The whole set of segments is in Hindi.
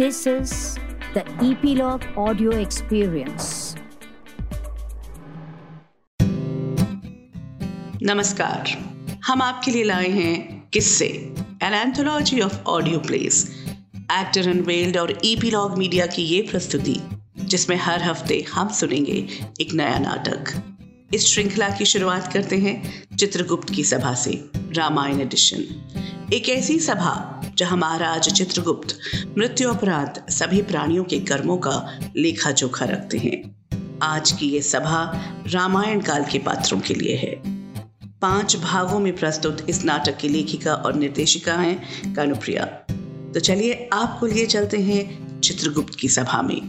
This is the Epilogue Audio Experience. नमस्कार, हम आपके लिए लाए हैं किस्से, an anthology of audio plays, actor unveiled और ईपीलॉग मीडिया की ये प्रस्तुति, जिसमें हर हफ्ते हम सुनेंगे एक नया नाटक। इस श्रृंखला की शुरुआत करते हैं चित्रगुप्त की सभा से, रामायण एडिशन। एक ऐसी सभा जहां महाराज चित्रगुप्त मृत्यु उपरांत सभी प्राणियों के कर्मों का लेखा जोखा रखते हैं। आज की ये सभा रामायण काल के पात्रों के लिए है। 5 भागों में प्रस्तुत इस नाटक की लेखिका और निर्देशिका हैं कानुप्रिया। तो चलिए आपको लिए चलते हैं चित्रगुप्त की सभा में।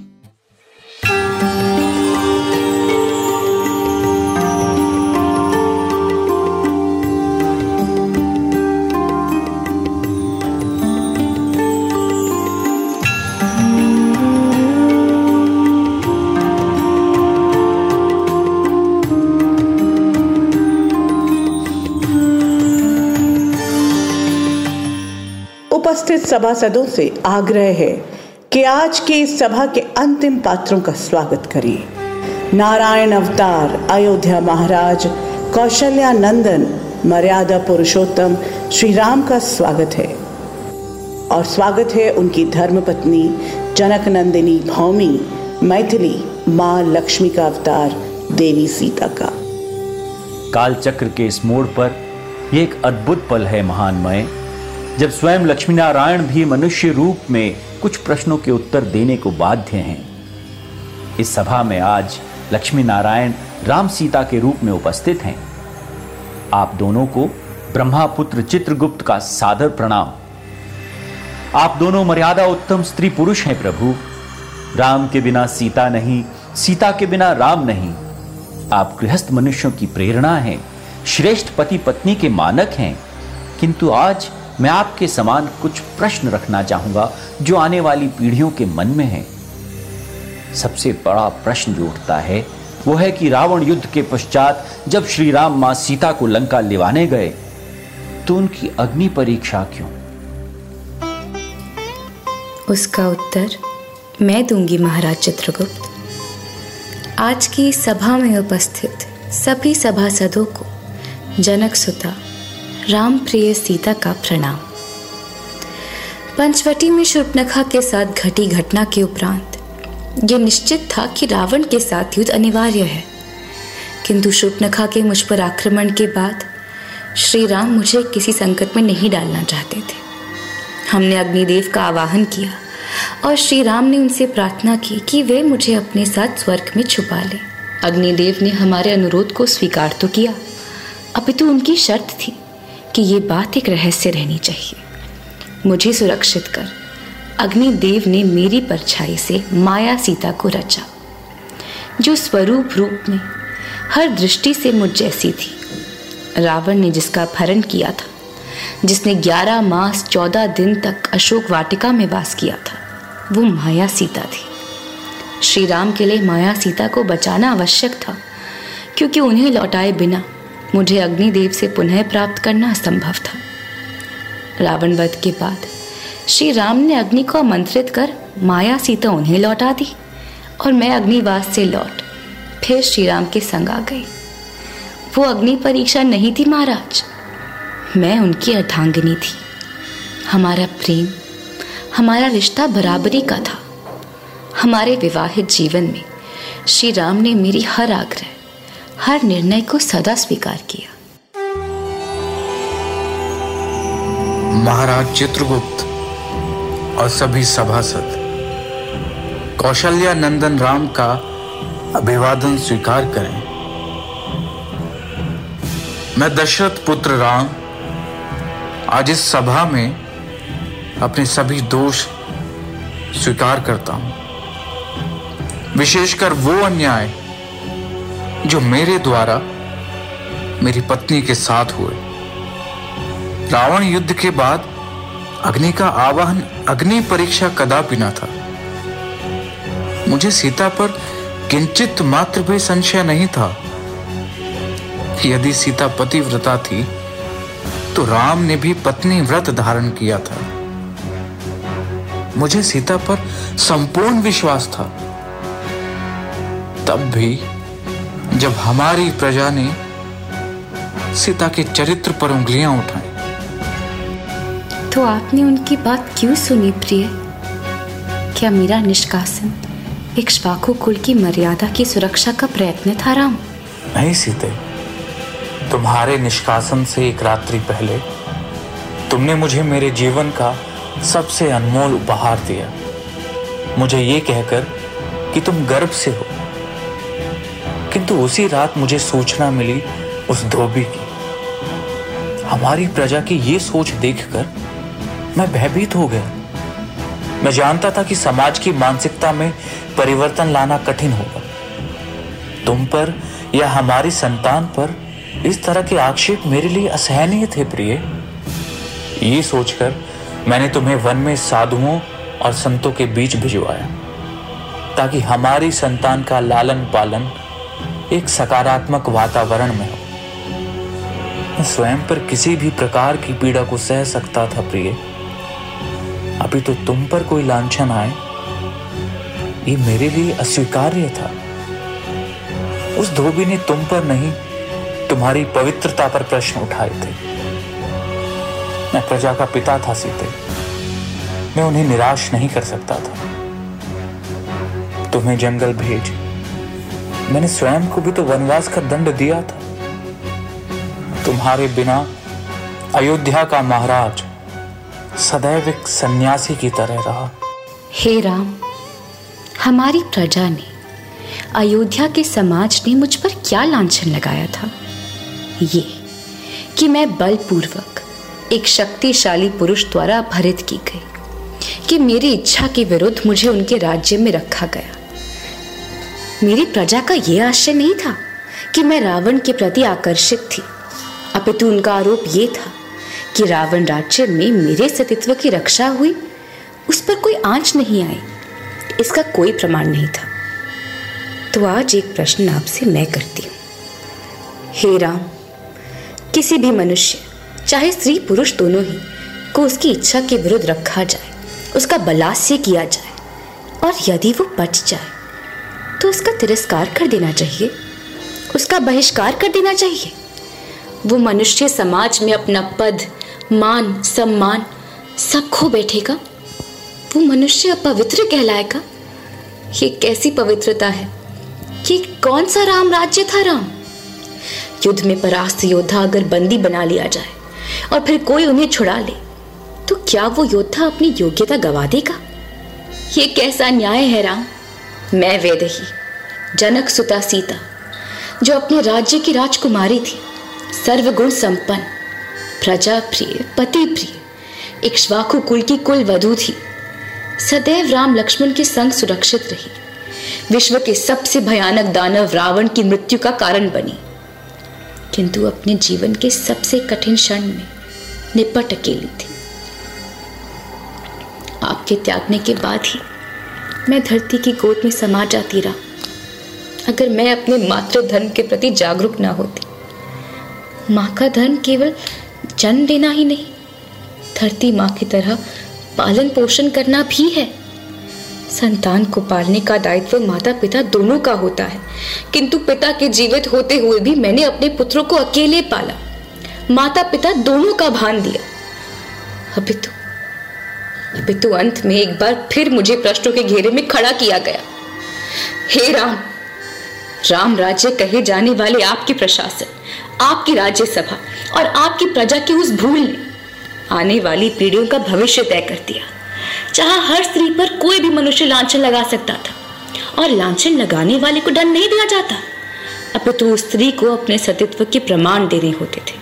उपस्थित सभासदों से आग्रह है कि आज की इस सभा के अंतिम पात्रों का स्वागत करिए। नारायण अवतार, अयोध्या महाराज, कौशल्या नंदन, मर्यादा पुरुषोत्तम श्री राम का स्वागत है और स्वागत है उनकी धर्मपत्नी जनक नंदिनी भौमी मैथिली माँ लक्ष्मी का अवतार देवी सीता का। कालचक्र के इस मोड़ पर यह एक अद्भुत पल है महानमय, जब स्वयं लक्ष्मीनारायण भी मनुष्य रूप में कुछ प्रश्नों के उत्तर देने को बाध्य हैं। इस सभा में आज लक्ष्मीनारायण राम सीता के रूप में उपस्थित हैं। आप दोनों को ब्रह्मापुत्र चित्रगुप्त का सादर प्रणाम। आप दोनों मर्यादा उत्तम स्त्री पुरुष हैं प्रभु। राम के बिना सीता नहीं, सीता के बिना राम नहीं। आप गृहस्थ मनुष्यों की प्रेरणा हैं, श्रेष्ठ पति पत्नी के मानक हैं। किंतु आज मैं आपके समान कुछ प्रश्न रखना चाहूंगा जो आने वाली पीढ़ियों के मन में है। सबसे बड़ा प्रश्न जो उठता है वो है कि रावण युद्ध के पश्चात जब श्री राम मां सीता को लंका लिवाने गए तो उनकी अग्नि परीक्षा क्यों? उसका उत्तर मैं दूंगी महाराज चित्रगुप्त। आज की सभा में उपस्थित सभी सभासदों को जनक सुता राम प्रिय सीता का प्रणाम। पंचवटी में शूर्पणखा के साथ घटी घटना के उपरांत यह निश्चित था कि रावण के साथ युद्ध अनिवार्य है, किंतु शूर्पणखा के मुझ पर आक्रमण के बाद श्री राम मुझे किसी संकट में नहीं डालना चाहते थे। हमने अग्निदेव का आवाहन किया और श्री राम ने उनसे प्रार्थना की कि वे मुझे अपने साथ स्वर्ग में छुपा लें। अग्निदेव ने हमारे अनुरोध को स्वीकार तो किया, अपितु उनकी शर्त थी कि ये बात एक रहस्य रहनी चाहिए। मुझे सुरक्षित कर अग्निदेव ने मेरी परछाई से माया सीता को रचा, जो स्वरूप रूप में हर दृष्टि से मुझ जैसी थी। रावण ने जिसका अपहरण किया था, जिसने 11 मास 14 दिन तक अशोक वाटिका में वास किया था, वो माया सीता थी। श्री राम के लिए माया सीता को बचाना आवश्यक था, क्योंकि उन्हें लौटाए बिना मुझे अग्निदेव से पुनः प्राप्त करना असंभव था। रावण वध के बाद श्री राम ने अग्नि को आमंत्रित कर माया सीता उन्हें लौटा दी और मैं अग्निवास से लौट फिर श्री राम के संग आ गई। वो अग्नि परीक्षा नहीं थी महाराज, मैं उनकी अर्धांगिनी थी। हमारा प्रेम, हमारा रिश्ता बराबरी का था। हमारे विवाहित जीवन में श्री राम ने मेरी हर आग्रह, हर निर्णय को सदा स्वीकार किया। महाराज चित्रगुप्त और सभी सभासद, कौशल्या नंदन राम का अभिवादन स्वीकार करें। मैं दशरथ पुत्र राम आज इस सभा में अपने सभी दोष स्वीकार करता हूं, विशेषकर वो अन्याय जो मेरे द्वारा मेरी पत्नी के साथ हुए। रावण युद्ध के बाद अग्नि का आवाहन अग्नि परीक्षा कदापि न था। मुझे सीता पर किंचित मात्र भी संशय नहीं था। यदि सीता पतिव्रता थी तो राम ने भी पत्नी व्रत धारण किया था। मुझे सीता पर संपूर्ण विश्वास था। तब भी जब हमारी प्रजा ने सीता के चरित्र पर उंगलियां उठाई। तो आपने उनकी बात क्यों सुनी प्रिय? क्या मेरा निष्कासन इक्ष्वाकु कुल की मर्यादा की सुरक्षा का प्रयत्न था राम? नहीं सीते, तुम्हारे निष्कासन से एक रात्रि पहले तुमने मुझे मेरे जीवन का सबसे अनमोल उपहार दिया, मुझे ये कहकर कि तुम गर्भ से हो। किंतु उसी रात मुझे सूचना मिली उस धोबी की। हमारी प्रजा की ये सोच देखकर मैं भयभीत हो गया। मैं जानता था कि समाज की मानसिकता में परिवर्तन लाना कठिन होगा। तुम पर या हमारी संतान पर इस तरह के आक्षेप मेरे लिए असहनीय थे प्रिय। ये सोचकर मैंने तुम्हें वन में साधुओं और संतों के बीच भिजवाया ताकि हमारी संतान का लालन पालन एक सकारात्मक वातावरण में हो। मैं स्वयं पर किसी भी प्रकार की पीड़ा को सह सकता था प्रिय। अभी तो तुम पर कोई लांछन आए, ये मेरे लिए अस्वीकार्य था। उस धोबी ने तुम पर नहीं, तुम्हारी पवित्रता पर प्रश्न उठाए थे। मैं प्रजा का पिता था सीते, मैं उन्हें निराश नहीं कर सकता था। तुम्हें जंगल भेज मैंने स्वयं को भी तो वनवास का दंड दिया था। तुम्हारे बिना अयोध्या का महाराज सदैव एक सन्यासी की तरह रहा। हे राम, हमारी प्रजा ने, अयोध्या के समाज ने मुझ पर क्या लांछन लगाया था? ये कि मैं बलपूर्वक एक शक्तिशाली पुरुष द्वारा अपहरित की गई, कि मेरी इच्छा के विरुद्ध मुझे उनके राज्य में रखा गया। मेरी प्रजा का यह आशय नहीं था कि मैं रावण के प्रति आकर्षित थी, अपितु उनका आरोप ये था कि रावण राज्य में मेरे सतीत्व की रक्षा हुई, उस पर कोई आंच नहीं आई, इसका कोई प्रमाण नहीं था। तो आज एक प्रश्न आपसे मैं करती हूँ। हे राम, किसी भी मनुष्य, चाहे स्त्री पुरुष दोनों ही, को उसकी इच्छा के विरुद्ध रखा जाए, उसका बलात्कार किया जाए और यदि वो बच जाए तो उसका तिरस्कार कर देना चाहिए, उसका बहिष्कार कर देना चाहिए। वो मनुष्य समाज में अपना पद, मान, सम्मान सब खो बैठेगा। वो मनुष्य अपवित्र कहलाएगा। ये कैसी पवित्रता है? ये कौन सा राम राज्य था राम? युद्ध में परास्त योद्धा अगर बंदी बना लिया जाए और फिर कोई उन्हें छुड़ा ले तो क्या वो योद्धा अपनी योग्यता गवा देगा? ये कैसा न्याय है राम? मैं वेदेही, जनक सुता सीता, जो अपने राज्य की राजकुमारी थी, सर्वगुण संपन्न, प्रजा प्रिय, पति प्रिय, इक्ष्वाकु कुल की कुल वधू थी, सदैव राम लक्ष्मण के संग सुरक्षित रही, विश्व के सबसे भयानक दानव रावण की मृत्यु का कारण बनी, किंतु अपने जीवन के सबसे कठिन क्षण में निपट अकेली थी। आपके त्यागने के बाद ही मैं धरती की गोद में समा जाती रहा। अगर मैं अपने मातृ धर्म के प्रति जागरूक ना होती, माँ का धर्म केवल जन्म देना ही नहीं, धरती माँ की तरह पालन पोषण करना भी है। संतान को पालने का दायित्व माता पिता दोनों का होता है, किंतु पिता के जीवित होते हुए भी मैंने अपने पुत्रों को अकेले पाला, माता पिता दोनों का भान दिया। अभी तो अंत में एक बार फिर मुझे प्रश्नों के घेरे में खड़ा किया गया। हे राम, राम राज्य कहे जाने वाले आपके प्रशासन, आपकी राज्यसभा और आपकी प्रजा की उस भूल ने आने वाली पीढ़ियों का भविष्य तय कर दिया, जहां हर स्त्री पर कोई भी मनुष्य लांछन लगा सकता था और लांछन लगाने वाले को दंड नहीं दिया जाता, अपितु स्त्री को अपने सतीत्व के प्रमाण देने होते थे।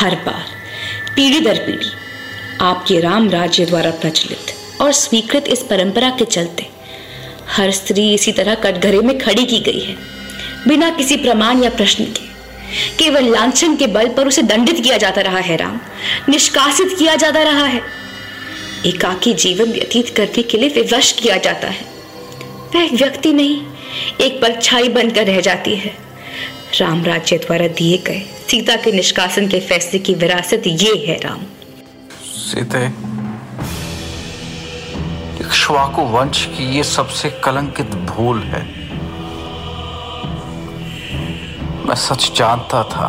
हर बार पीढ़ी दर पीढ़ी आपके राम राज्य द्वारा प्रचलित और स्वीकृत इस परंपरा के चलते हर स्त्री इसी तरह कटघरे में खड़ी की गई है, बिना किसी प्रमाण या प्रश्न के। केवल लांछन के बल पर उसे दंडित किया जाता रहा है राम, निष्कासित किया जाता रहा है, एकाकी जीवन व्यतीत करने के लिए विवश किया जाता है। वह एक व्यक्ति नहीं, एक परछाई बनकर रह जाती है। राम राज्य द्वारा दिए गए सीता के निष्कासन के फैसले की विरासत ये है राम। सीते, इक्ष्वाकु वंश की ये सबसे कलंकित भूल है। मैं सच जानता था,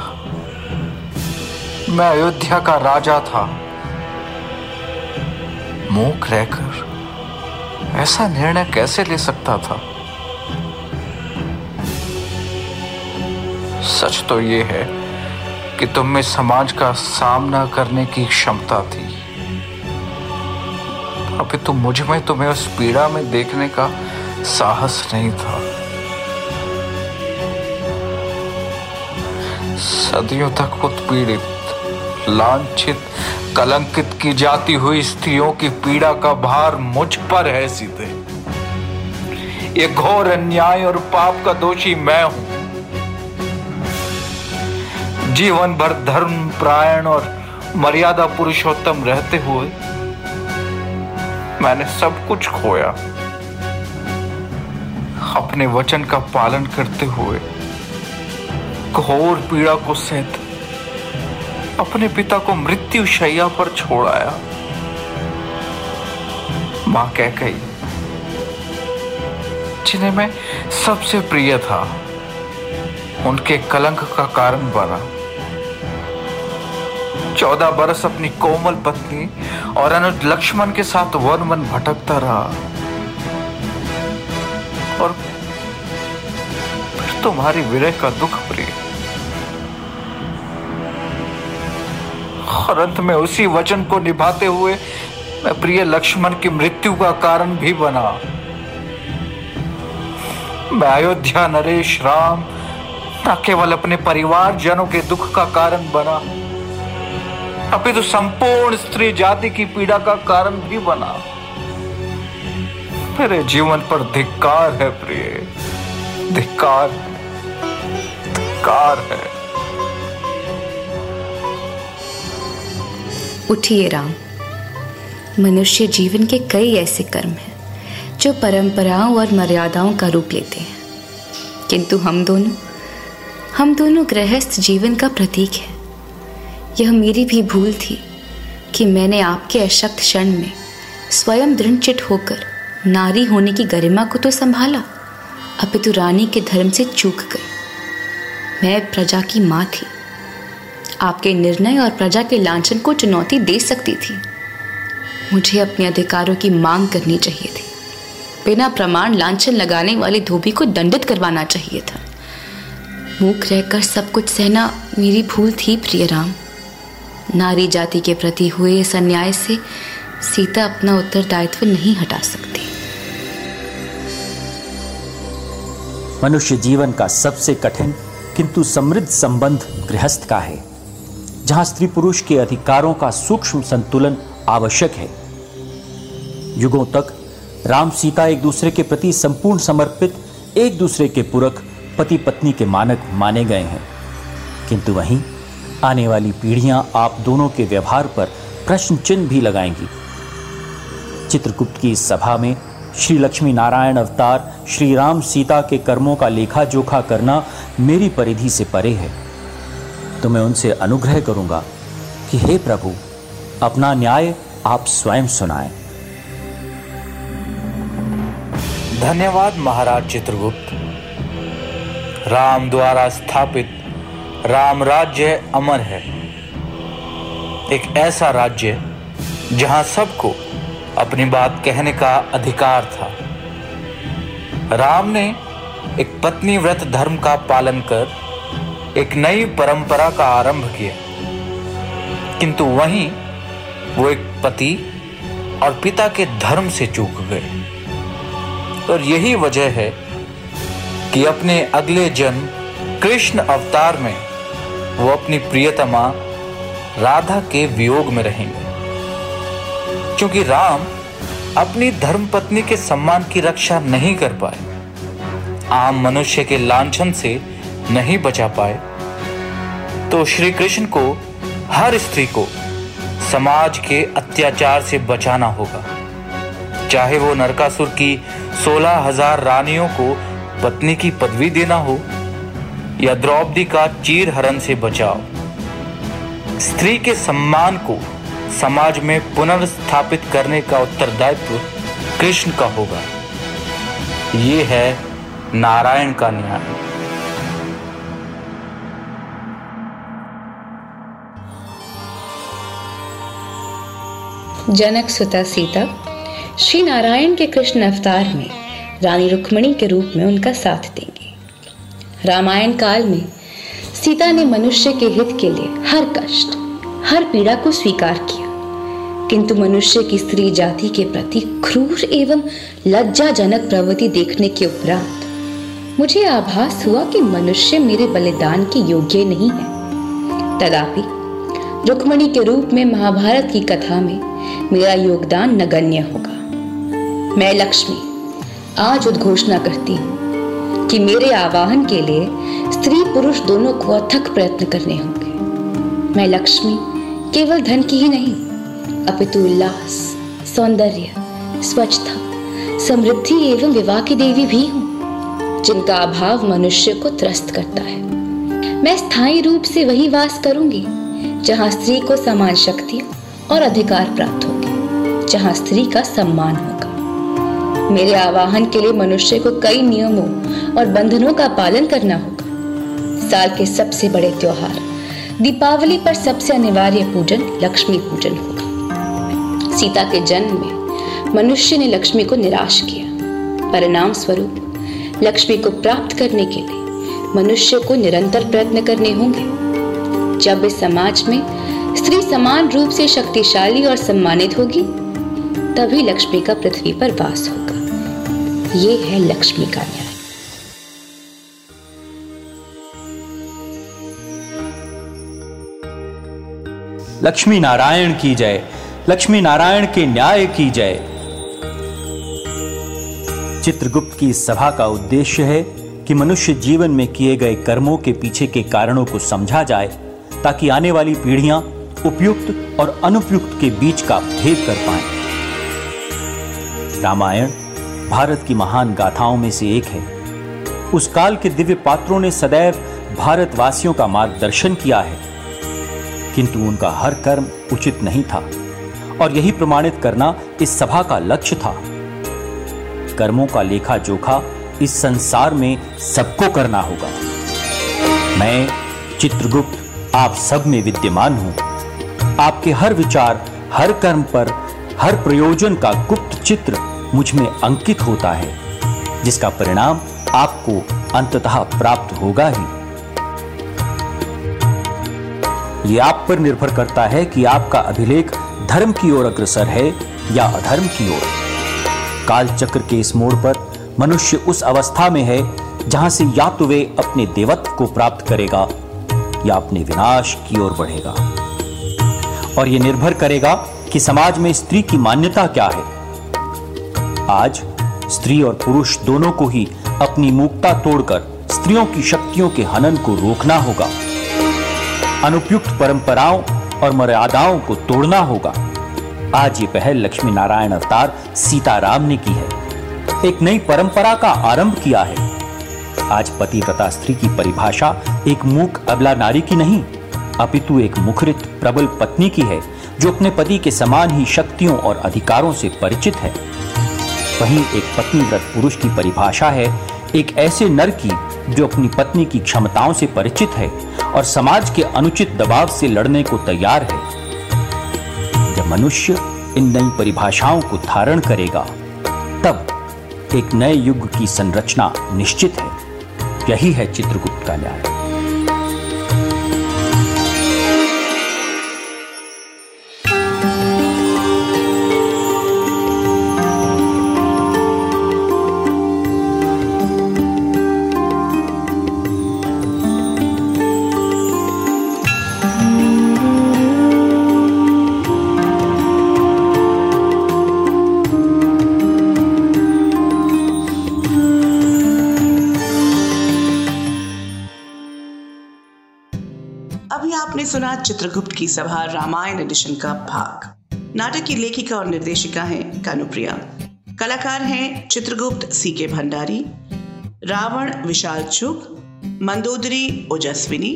मैं अयोध्या का राजा था। मूक रहकर ऐसा निर्णय कैसे ले सकता था? सच तो ये है कि तुम में समाज का सामना करने की क्षमता थी। अभी तुम मुझ में तुम्हें उस पीड़ा में देखने का साहस नहीं था। सदियों तक उत्पीड़ित, लांछित, कलंकित की जाती हुई स्त्रियों की पीड़ा का भार मुझ पर है। सीधे ये घोर अन्याय और पाप का दोषी मैं हूं। जीवन भर धर्म परायण और मर्यादा पुरुषोत्तम रहते हुए मैंने सब कुछ खोया। अपने वचन का पालन करते हुए घोर पीड़ा को सहते अपने पिता को मृत्यु शैया पर छोड़ आया। मां कैकेयी, जिन्हें मैं सबसे प्रिय था, उनके कलंक का कारण बना। 14 बरस अपनी कोमल पत्नी और अनुज लक्ष्मण के साथ वन वन भटकता रहा और फिर तुम्हारी विरह का दुख प्रिय। और अंत में उसी वचन को निभाते हुए मैं प्रिय लक्ष्मण की मृत्यु का कारण भी बना। मैं अयोध्या नरेश राम न केवल अपने परिवार जनों के दुख का कारण बना, अपितु संपूर्ण स्त्री जाति की पीड़ा का कारण भी बना। मेरे जीवन पर धिक्कार है प्रिय, धिक्कार, धिक्कार है। उठिए राम, मनुष्य जीवन के कई ऐसे कर्म हैं जो परंपराओं और मर्यादाओं का रूप लेते हैं, किंतु हम दोनों गृहस्थ जीवन का प्रतीक है। यह मेरी भी भूल थी कि मैंने आपके अशक्त क्षण में स्वयं दृढ़चित होकर नारी होने की गरिमा को तो संभाला, अपितु रानी के धर्म से चूक गई। मैं प्रजा की माँ थी, आपके निर्णय और प्रजा के लांछन को चुनौती दे सकती थी। मुझे अपने अधिकारों की मांग करनी चाहिए थी, बिना प्रमाण लांछन लगाने वाले धोबी को दंडित करवाना चाहिए था। मूक रहकर सब कुछ सहना मेरी भूल थी प्रिय राम। नारी जाति के प्रति हुए इस अन्याय से सीता अपना उत्तरदायित्व नहीं हटा सकती। मनुष्य जीवन का सबसे कठिन किंतु समृद्ध संबंध गृहस्थ का है, जहां स्त्री पुरुष के अधिकारों का सूक्ष्म संतुलन आवश्यक है। युगों तक राम सीता एक दूसरे के प्रति संपूर्ण समर्पित, एक दूसरे के पूरक पति पत्नी के मानक माने गए हैं, किंतु वहीं आने वाली पीढ़ियां आप दोनों के व्यवहार पर प्रश्न चिन्ह भी लगाएंगी। चित्रगुप्त की इस सभा में श्री लक्ष्मीनारायण अवतार श्री राम सीता के कर्मों का लेखा जोखा करना मेरी परिधि से परे है, तो मैं उनसे अनुग्रह करूंगा कि हे प्रभु, अपना न्याय आप स्वयं सुनाएं। धन्यवाद महाराज चित्रगुप्त। राम द्वारा स्थापित राम राज्य अमर है, एक ऐसा राज्य जहां सबको अपनी बात कहने का अधिकार था। राम ने एक पत्नी व्रत धर्म का पालन कर एक नई परंपरा का आरंभ किया, किंतु वहीं वो एक पति और पिता के धर्म से चूक गए। और यही वजह है कि अपने अगले जन्म कृष्ण अवतार में वो अपनी प्रियतमा राधा के वियोग में रहेंगे, क्योंकि राम अपनी धर्मपत्नी के सम्मान की रक्षा नहीं कर पाए, आम मनुष्य के लांछन से नहीं बचा पाए, तो श्री कृष्ण को हर स्त्री को समाज के अत्याचार से बचाना होगा, चाहे वो नरकासुर की 16,000 रानियों को पत्नी की पदवी देना हो या द्रौपदी का चीर हरण से बचाओ। स्त्री के सम्मान को समाज में पुनर्स्थापित करने का उत्तरदायित्व कृष्ण का होगा। ये है नारायण का न्याय। जनक सुता सीता श्री नारायण के कृष्ण अवतार में रानी रुक्मिणी के रूप में उनका साथ देंगे। रामायण काल में सीता ने मनुष्य के हित के लिए हर कष्ट, हर पीड़ा को स्वीकार किया, किंतु मनुष्य की स्त्री जाति के प्रति क्रूर एवं लज्जाजनक प्रवृत्ति देखने के उपरांत मुझे आभास हुआ कि मनुष्य मेरे बलिदान के योग्य नहीं है। तदापि रुक्मिणी के रूप में महाभारत की कथा में मेरा योगदान नगण्य होगा। मैं लक्ष्मी आज उद्घोषणा करती हूँ कि मेरे आवाहन के लिए स्त्री पुरुष दोनों को अथक प्रयत्न करने होंगे। मैं लक्ष्मी केवल धन की ही नहीं, अपितु उल्लास, सौंदर्य, स्वच्छता, समृद्धि एवं विवाह की देवी भी हूँ, जिनका अभाव मनुष्य को त्रस्त करता है। मैं स्थायी रूप से वही वास करूंगी जहाँ स्त्री को समान शक्ति और अधिकार प्राप्त होंगे, जहाँ स्त्री का सम्मान होगा। मेरे आवाहन के लिए मनुष्य को कई नियमों और बंधनों का पालन करना होगा। साल के सबसे बड़े त्योहार दीपावली पर सबसे अनिवार्य पूजन लक्ष्मी पूजन होगा। सीता के जन्म में मनुष्य ने लक्ष्मी को निराश किया। परिणाम स्वरूप लक्ष्मी को प्राप्त करने के लिए मनुष्य को निरंतर प्रयत्न करने होंगे। जब इस समाज में स्त्री समान रूप से शक्तिशाली और सम्मानित होगी, तभी लक्ष्मी का पृथ्वी पर वास होगा। ये है लक्ष्मी का न्याय। लक्ष्मी नारायण की जय। लक्ष्मी नारायण के न्याय की जय। चित्रगुप्त की इस सभा का उद्देश्य है कि मनुष्य जीवन में किए गए कर्मों के पीछे के कारणों को समझा जाए, ताकि आने वाली पीढ़ियां उपयुक्त और अनुपयुक्त के बीच का भेद कर पाएं। रामायण भारत की महान गाथाओं में से एक है। उस काल के दिव्य पात्रों ने सदैव भारतवासियों का मार्गदर्शन किया है, किंतु उनका हर कर्म उचित नहीं था, और यही प्रमाणित करना इस सभा का लक्ष्य था। कर्मों का लेखा जोखा इस संसार में सबको करना होगा। मैं चित्रगुप्त आप सब में विद्यमान हूं। आपके हर विचार, हर कर्म पर, हर प्रयोजन का गुप्त चित्र मुझ में अंकित होता है, जिसका परिणाम आपको अंततः प्राप्त होगा ही। यह आप पर निर्भर करता है कि आपका अभिलेख धर्म की ओर अग्रसर है या अधर्म की ओर। कालचक्र के इस मोड़ पर मनुष्य उस अवस्था में है जहां से या तो वे अपने देवत्व को प्राप्त करेगा या अपने विनाश की ओर बढ़ेगा, और यह निर्भर करेगा कि समाज में स्त्री की मान्यता क्या है। आज स्त्री और पुरुष दोनों को ही अपनी मूकता तोड़कर स्त्रियों की शक्तियों के हनन को रोकना होगा, अनुपयुक्त परंपराओं और मर्यादाओं को तोड़ना होगा। आज ये पहल लक्ष्मी नारायण अवतार सीताराम ने की है, एक नई परंपरा का आरंभ किया है। आज पतिव्रता स्त्री की परिभाषा एक मूक अबला नारी की नहीं, अपितु एक मुखरित प्रबल पत्नी की है, जो अपने पति के समान ही शक्तियों और अधिकारों से परिचित है। वहीं एक पतिव्रत पुरुष की परिभाषा है एक ऐसे नर की, जो अपनी पत्नी की क्षमताओं से परिचित है और समाज के अनुचित दबाव से लड़ने को तैयार है। जब मनुष्य इन नई परिभाषाओं को धारण करेगा, तब एक नए युग की संरचना निश्चित है। यही है चित्रगुप्त का न्याय। सुना चित्रगुप्त की सभा रामायण एडिशन का भाग। नाटक की लेखिका और निर्देशिका हैं कानुप्रिया। कलाकार हैं चित्रगुप्त सीके भंडारी, रावण विशाल चुग, मंदोदरी ओजस्विनी,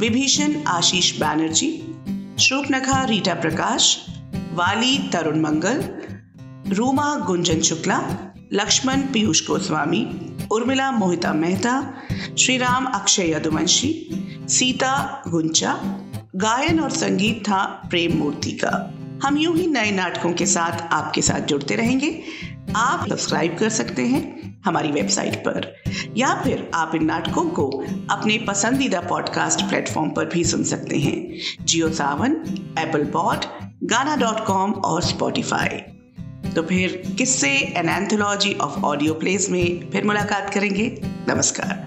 विभीषण आशीष बनर्जी, शूर्पणखा रीटा प्रकाश, वाली तरुण मंगल, रूमा गुंजन शुक्ला, लक्ष्मण पीयूष गोस्वामी, उर्मिला मोहिता मेहता, श्रीराम अक्षय यदुवंशी, सीता गुंचा। गायन और संगीत था प्रेम मूर्ति का। हम यूं ही नए नाटकों के साथ आपके साथ जुड़ते रहेंगे। आप सब्सक्राइब कर सकते हैं हमारी वेबसाइट पर, या फिर आप इन नाटकों को अपने पसंदीदा पॉडकास्ट प्लेटफॉर्म पर भी सुन सकते हैं, जियो सावन, एपल पॉड, गाना.com और स्पोटिफाई। तो फिर किससे an anthology of audio place में फिर मुलाकात करेंगे। नमस्कार।